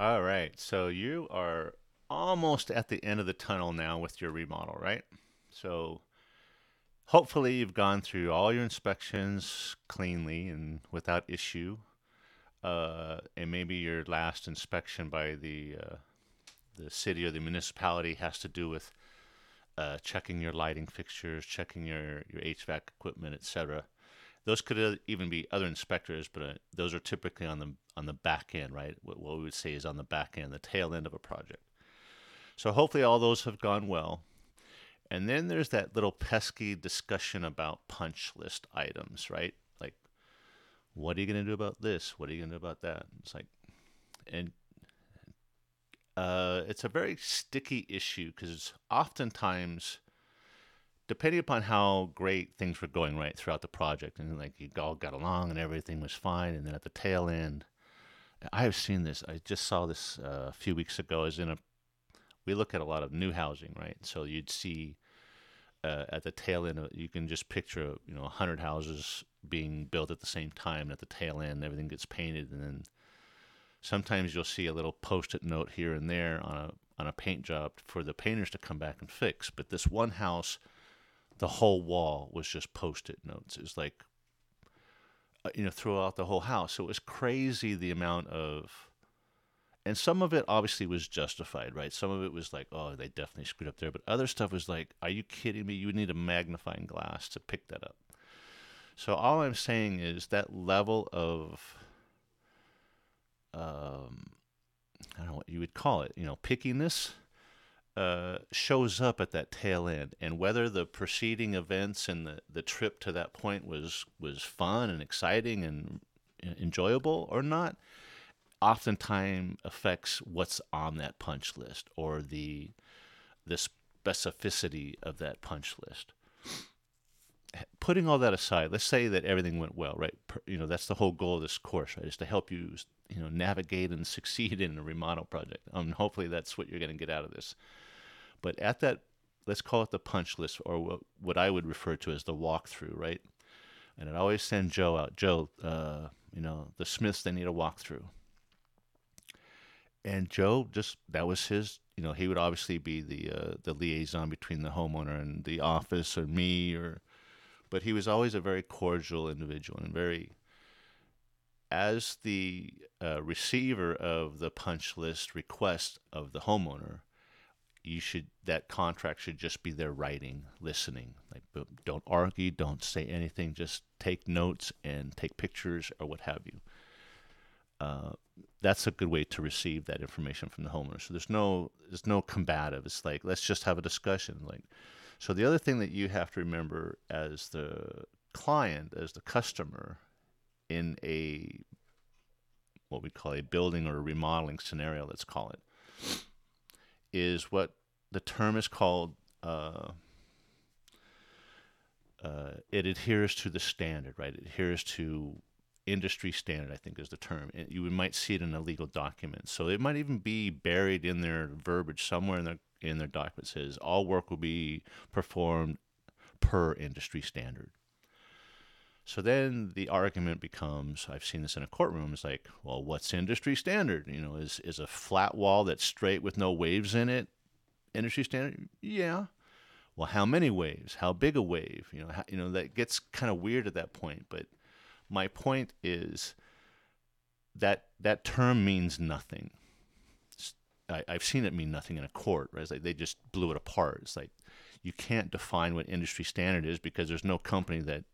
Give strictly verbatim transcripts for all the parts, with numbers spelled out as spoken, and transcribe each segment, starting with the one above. All right. So you are almost at the end of the tunnel now with your remodel, right? So hopefully you've gone through all your inspections cleanly and without issue. Uh, and maybe your last inspection by the uh, the city or the municipality has to do with uh, checking your lighting fixtures, checking your, your H V A C equipment, et cetera. Those could uh, even be other inspectors, but uh, those are typically on the on the back end, right? What, what we would say is on the back end, the tail end of a project. So hopefully all those have gone well. And then there's that little pesky discussion about punch list items, right? Like, what are you going to do about this? What are you going to do about that? It's like, and uh, it's a very sticky issue because oftentimes, depending upon how great things were going right throughout the project, and like you all got along and everything was fine, and then at the tail end, I have seen this. I just saw this uh, a few weeks ago. I was in a, we look at a lot of new housing, right? So you'd see uh, at the tail end, of- you can just picture you know a hundred houses being built at the same time. And at the tail end, everything gets painted, and then sometimes you'll see a little post-it note here and there on a on a paint job for the painters to come back and fix. But this one house, the whole wall was just post-it notes. It was like, uh, you know, throughout the whole house. So it was crazy the amount of, and some of it obviously was justified, right? Some of it was like, oh, they definitely screwed up there. But other stuff was like, are you kidding me? You would need a magnifying glass to pick that up. So all I'm saying is that level of, um, I don't know what you would call it, you know, pickiness uh, shows up at that tail end. And whether the preceding events and the, the trip to that point was, was fun and exciting and enjoyable or not, oftentimes affects what's on that punch list or the the specificity of that punch list. Putting all that aside, let's say that everything went well, right? Per- You know, that's the whole goal of this course, right? Is to help you, you know, navigate and succeed in a remodel project. Um, hopefully that's what you're going to get out of this. But at that, let's call it the punch list, or what, what I would refer to as the walkthrough, right? And I'd always send Joe out. Joe, uh, you know, the Smiths, they need a walkthrough. And Joe just, that was his, you know, he would obviously be the uh, the liaison between the homeowner and the office or me or, but he was always a very cordial individual and very, as the uh, receiver of the punch list request of the homeowner, you should, that contract should just be there writing, listening. Like, boom, don't argue, don't say anything, just take notes and take pictures or what have you. Uh, that's a good way to receive that information from the homeowner. So there's no there's no combative. It's like, let's just have a discussion. Like, so the other thing that you have to remember as the client, as the customer in a what we call a building or a remodeling scenario, let's call it, is what the term is called. Uh, uh, it adheres to the standard, right? It adheres to industry standard, I think is the term. It, you might see it in a legal document. So it might even be buried in their verbiage somewhere in their in their document. It says all work will be performed per industry standard. So then the argument becomes, I've seen this in a courtroom, it's like, well, what's industry standard? You know, is is a flat wall that's straight with no waves in it industry standard? Yeah. Well, how many waves? How big a wave? You know, how, you know that gets kind of weird at that point, but my point is that that term means nothing. I, I've seen it mean nothing in a court, right? It's like they just blew it apart. It's like you can't define what industry standard is because there's no company that,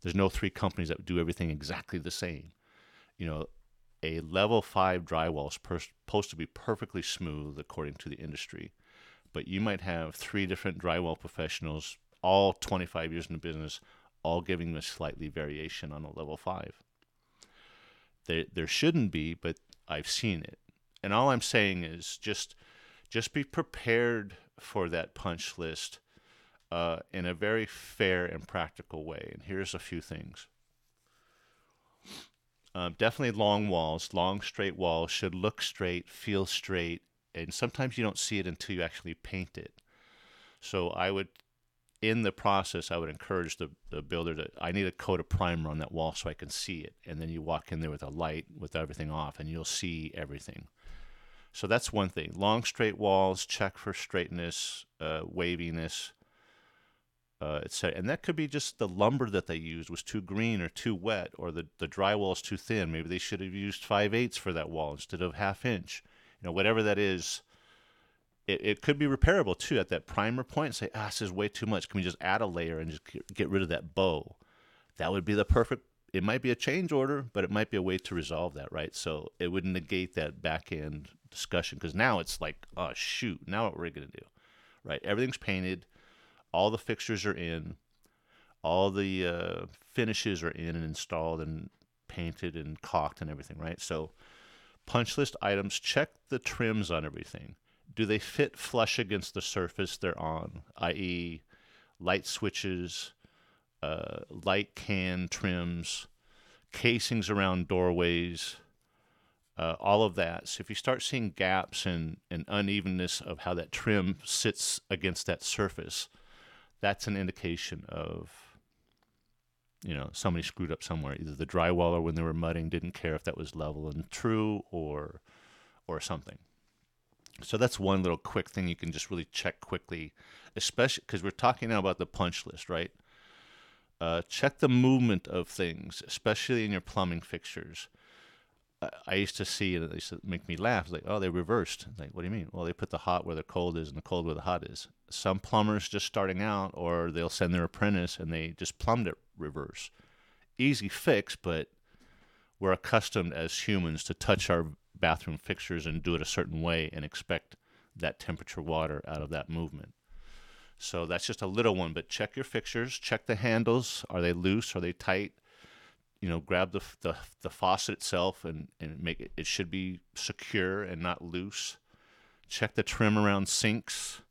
there's no three companies that do everything exactly the same. You know, a level five drywall is per, supposed to be perfectly smooth according to the industry, but you might have three different drywall professionals, all twenty-five years in the business, all giving them a slightly variation on a level five. There there shouldn't be, but I've seen it. And all I'm saying is just just be prepared for that punch list uh, in a very fair and practical way. And here's a few things. Um, definitely long walls, long straight walls should look straight, feel straight, and sometimes you don't see it until you actually paint it. So I would in the process, I would encourage the, the builder to, I need a coat of primer on that wall so I can see it. And then you walk in there with a light with everything off and you'll see everything. So that's one thing. Long straight walls, check for straightness, uh, waviness, uh, et cetera. And that could be just the lumber that they used was too green or too wet, or the, the drywall is too thin. Maybe they should have used five eighths for that wall instead of half inch. You know, whatever that is, it, it could be repairable too at that primer point and say, ah, this is way too much. Can we just add a layer and just get rid of that bow? That would be the perfect. It might be a change order, but it might be a way to resolve that, right? So it would negate that back-end discussion, because now it's like, oh, shoot, now what we're going to do, right? Everything's painted. All the fixtures are in. All the uh, finishes are in and installed and painted and caulked and everything, right? So punch list items, check the trims on everything. Do they fit flush against the surface they're on, that is light switches, Uh, light can trims, casings around doorways, uh, all of that. So if you start seeing gaps and, and unevenness of how that trim sits against that surface, that's an indication of, you know, somebody screwed up somewhere. Either the drywaller, when they were mudding, didn't care if that was level and true or or something. So that's one little quick thing you can just really check quickly, especially because we're talking now about the punch list, right? Uh, check the movement of things, especially in your plumbing fixtures. I, I used to see, and it used to make me laugh, like, oh, they reversed. Like, what do you mean? Well, they put the hot where the cold is and the cold where the hot is. Some plumbers just starting out, or they'll send their apprentice, and they just plumbed it reverse. Easy fix, but we're accustomed as humans to touch our bathroom fixtures and do it a certain way and expect that temperature water out of that movement. So that's just a little one, but check your fixtures, check the handles. Are they loose? Are they tight? You know, grab the the, the faucet itself and, and make it, it should be secure and not loose. Check the trim around sinks.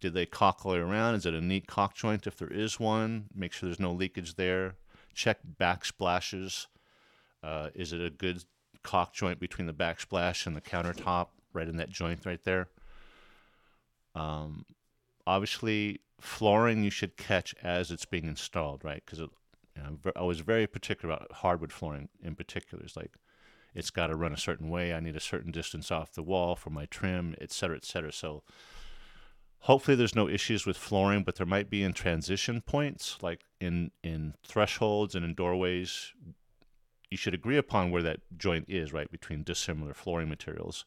Did they caulk all the way around? Is it a neat caulk joint if there is one? Make sure there's no leakage there. Check backsplashes. Uh, is it a good caulk joint between the backsplash and the countertop, right in that joint right there? Um... Obviously, flooring you should catch as it's being installed, right? Because you know, I was very particular about hardwood flooring in particular. It's like, it's got to run a certain way. I need a certain distance off the wall for my trim, et cetera, et cetera. So hopefully there's no issues with flooring, but there might be in transition points, like in, in thresholds and in doorways. You should agree upon where that joint is, right, between dissimilar flooring materials.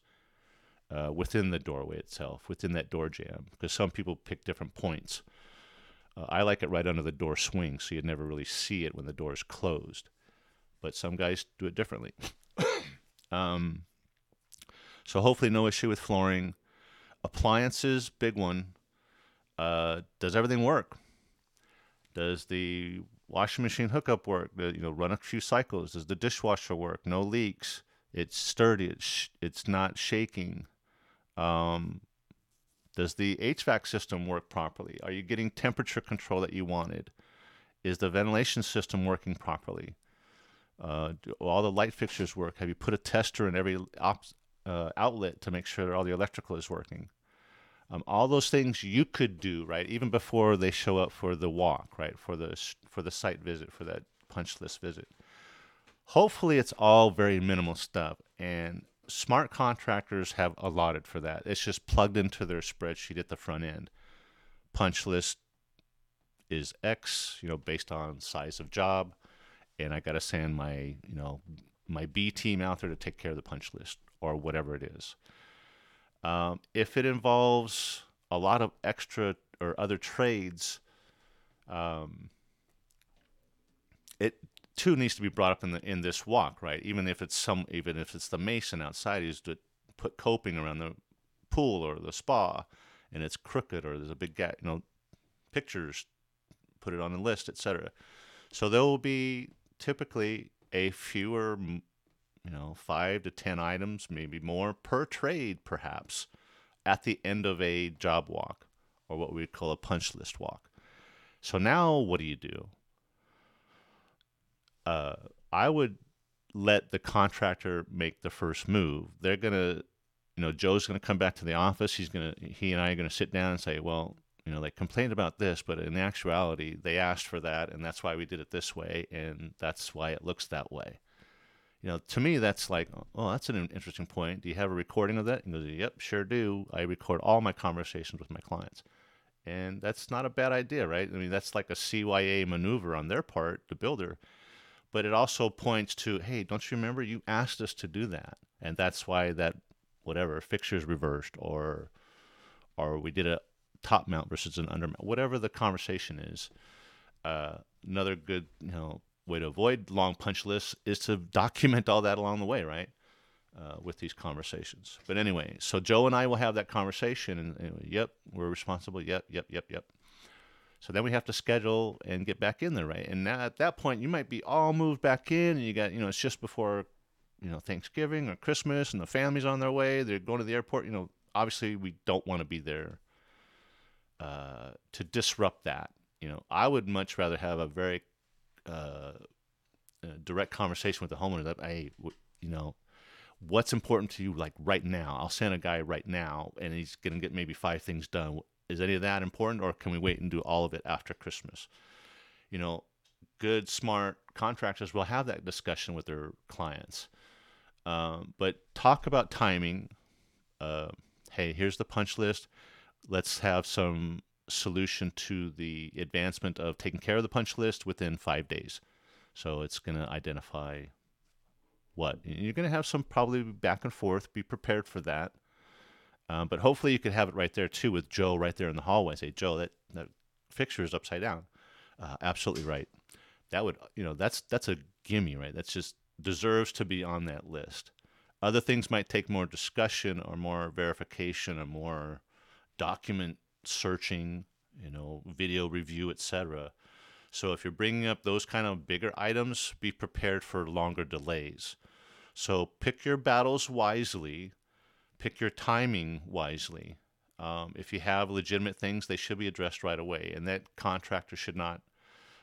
Uh, within the doorway itself, within that door jamb, because some people pick different points. Uh, I like it right under the door swing, so you'd never really see it when the door is closed. But some guys do it differently. um, so hopefully no issue with flooring. Appliances, big one. Uh, does everything work? Does the washing machine hookup work? You know, run a few cycles. Does the dishwasher work? No leaks. It's sturdy. It's, sh- it's not shaking. Um, does the H V A C system work properly? Are you getting temperature control that you wanted? Is the ventilation system working properly? Uh, do all the light fixtures work? Have you put a tester in every op- uh, outlet to make sure that all the electrical is working? Um, all those things you could do, right, even before they show up for the walk, right, for the for the site visit, for that punch list visit. Hopefully, it's all very minimal stuff, and smart contractors have allotted for that. It's just plugged into their spreadsheet at the front end. Punch list is X, you know, based on size of job, and I got to send my, you know, my B team out there to take care of the punch list or whatever it is. Um, if it involves a lot of extra or other trades, um, it too needs to be brought up in the in this walk, right? Even if it's some, even if it's the mason outside who's to put coping around the pool or the spa, and it's crooked or there's a big gap, you know, pictures, put it on the list, et cetera. So there will be typically a fewer, you know, five to ten items, maybe more per trade, perhaps, at the end of a job walk, or what we would call a punch list walk. So now, what do you do? Uh, I would let the contractor make the first move. They're going to, you know, Joe's going to come back to the office. He's going to, he and I are going to sit down and say, well, you know, they complained about this, but in actuality, they asked for that. And that's why we did it this way. And that's why it looks that way. you know, to me, that's like, oh, that's an interesting point. Do you have a recording of that? And he goes, yep, sure do. I record all my conversations with my clients. And that's not a bad idea, right? I mean, that's like a C Y A maneuver on their part, the builder. But it also points to, hey, don't you remember you asked us to do that? And that's why that, whatever, fixture's reversed, or or we did a top mount versus an under mount, whatever the conversation is. Uh, another good, you know, way to avoid long punch lists is to document all that along the way, right? Uh, with these conversations. But anyway, so Joe and I will have that conversation, and, and yep, we're responsible. Yep, yep, yep, yep. So then we have to schedule and get back in there, right? And now at that point, you might be all moved back in, and you got, you know, it's just before, you know, Thanksgiving or Christmas, and the family's on their way. They're going to the airport. You know, obviously we don't want to be there uh, to disrupt that. You know, I would much rather have a very uh, a direct conversation with the homeowner that, hey, w- you know, what's important to you, like right now? I'll send a guy right now, and he's going to get maybe five things done. Is any of that important, or can we wait and do all of it after Christmas? You know, good, smart contractors will have that discussion with their clients. Um, but talk about timing. Uh, hey, here's the punch list. Let's have some solution to the advancement of taking care of the punch list within five days. So it's going to identify what you're going to have, some probably back and forth. Be prepared for that, um, but hopefully you could have it right there too, with Joe right there in the hallway. Say, Joe, that that fixture is upside down. Uh, absolutely right. That would, you know, that's that's a gimme, right? That's just deserves to be on that list. Other things might take more discussion or more verification or more document searching, you know, video review, et cetera. So if you're bringing up those kind of bigger items, be prepared for longer delays. So pick your battles wisely, pick your timing wisely. Um, if you have legitimate things, they should be addressed right away, and that contractor should not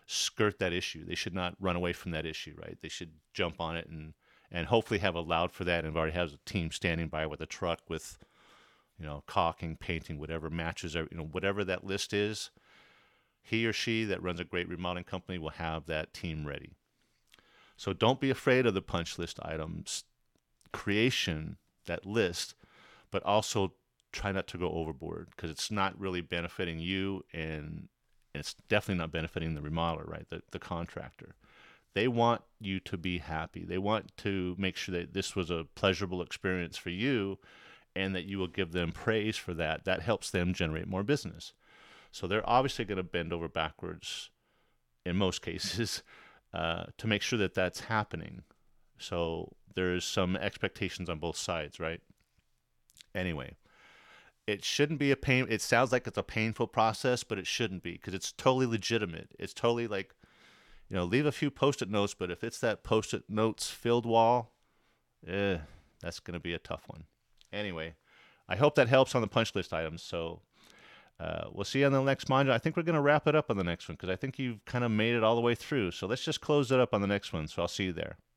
skirt that issue. They should not run away from that issue, right? They should jump on it and, and hopefully have allowed for that and already has a team standing by with a truck with, you know, caulking, painting, whatever matches, you know, whatever that list is. He or she that runs a great remodeling company will have that team ready. So don't be afraid of the punch list items creation, that list, but also try not to go overboard, because it's not really benefiting you, and it's definitely not benefiting the remodeler, right? The, the contractor. They want you to be happy. They want to make sure that this was a pleasurable experience for you and that you will give them praise for that. That helps them generate more business. So they're obviously going to bend over backwards in most cases uh, to make sure that that's happening. So there's some expectations on both sides, right? Anyway, it shouldn't be a pain. It sounds like it's a painful process, but it shouldn't be, because it's totally legitimate. It's totally like, you know, leave a few Post-it notes, but if it's that Post-it notes filled wall, eh, that's going to be a tough one. Anyway, I hope that helps on the punch list items. So Uh, we'll see you on the next module. I think we're going to wrap it up on the next one, because I think you've kind of made it all the way through. So let's just close it up on the next one. So I'll see you there.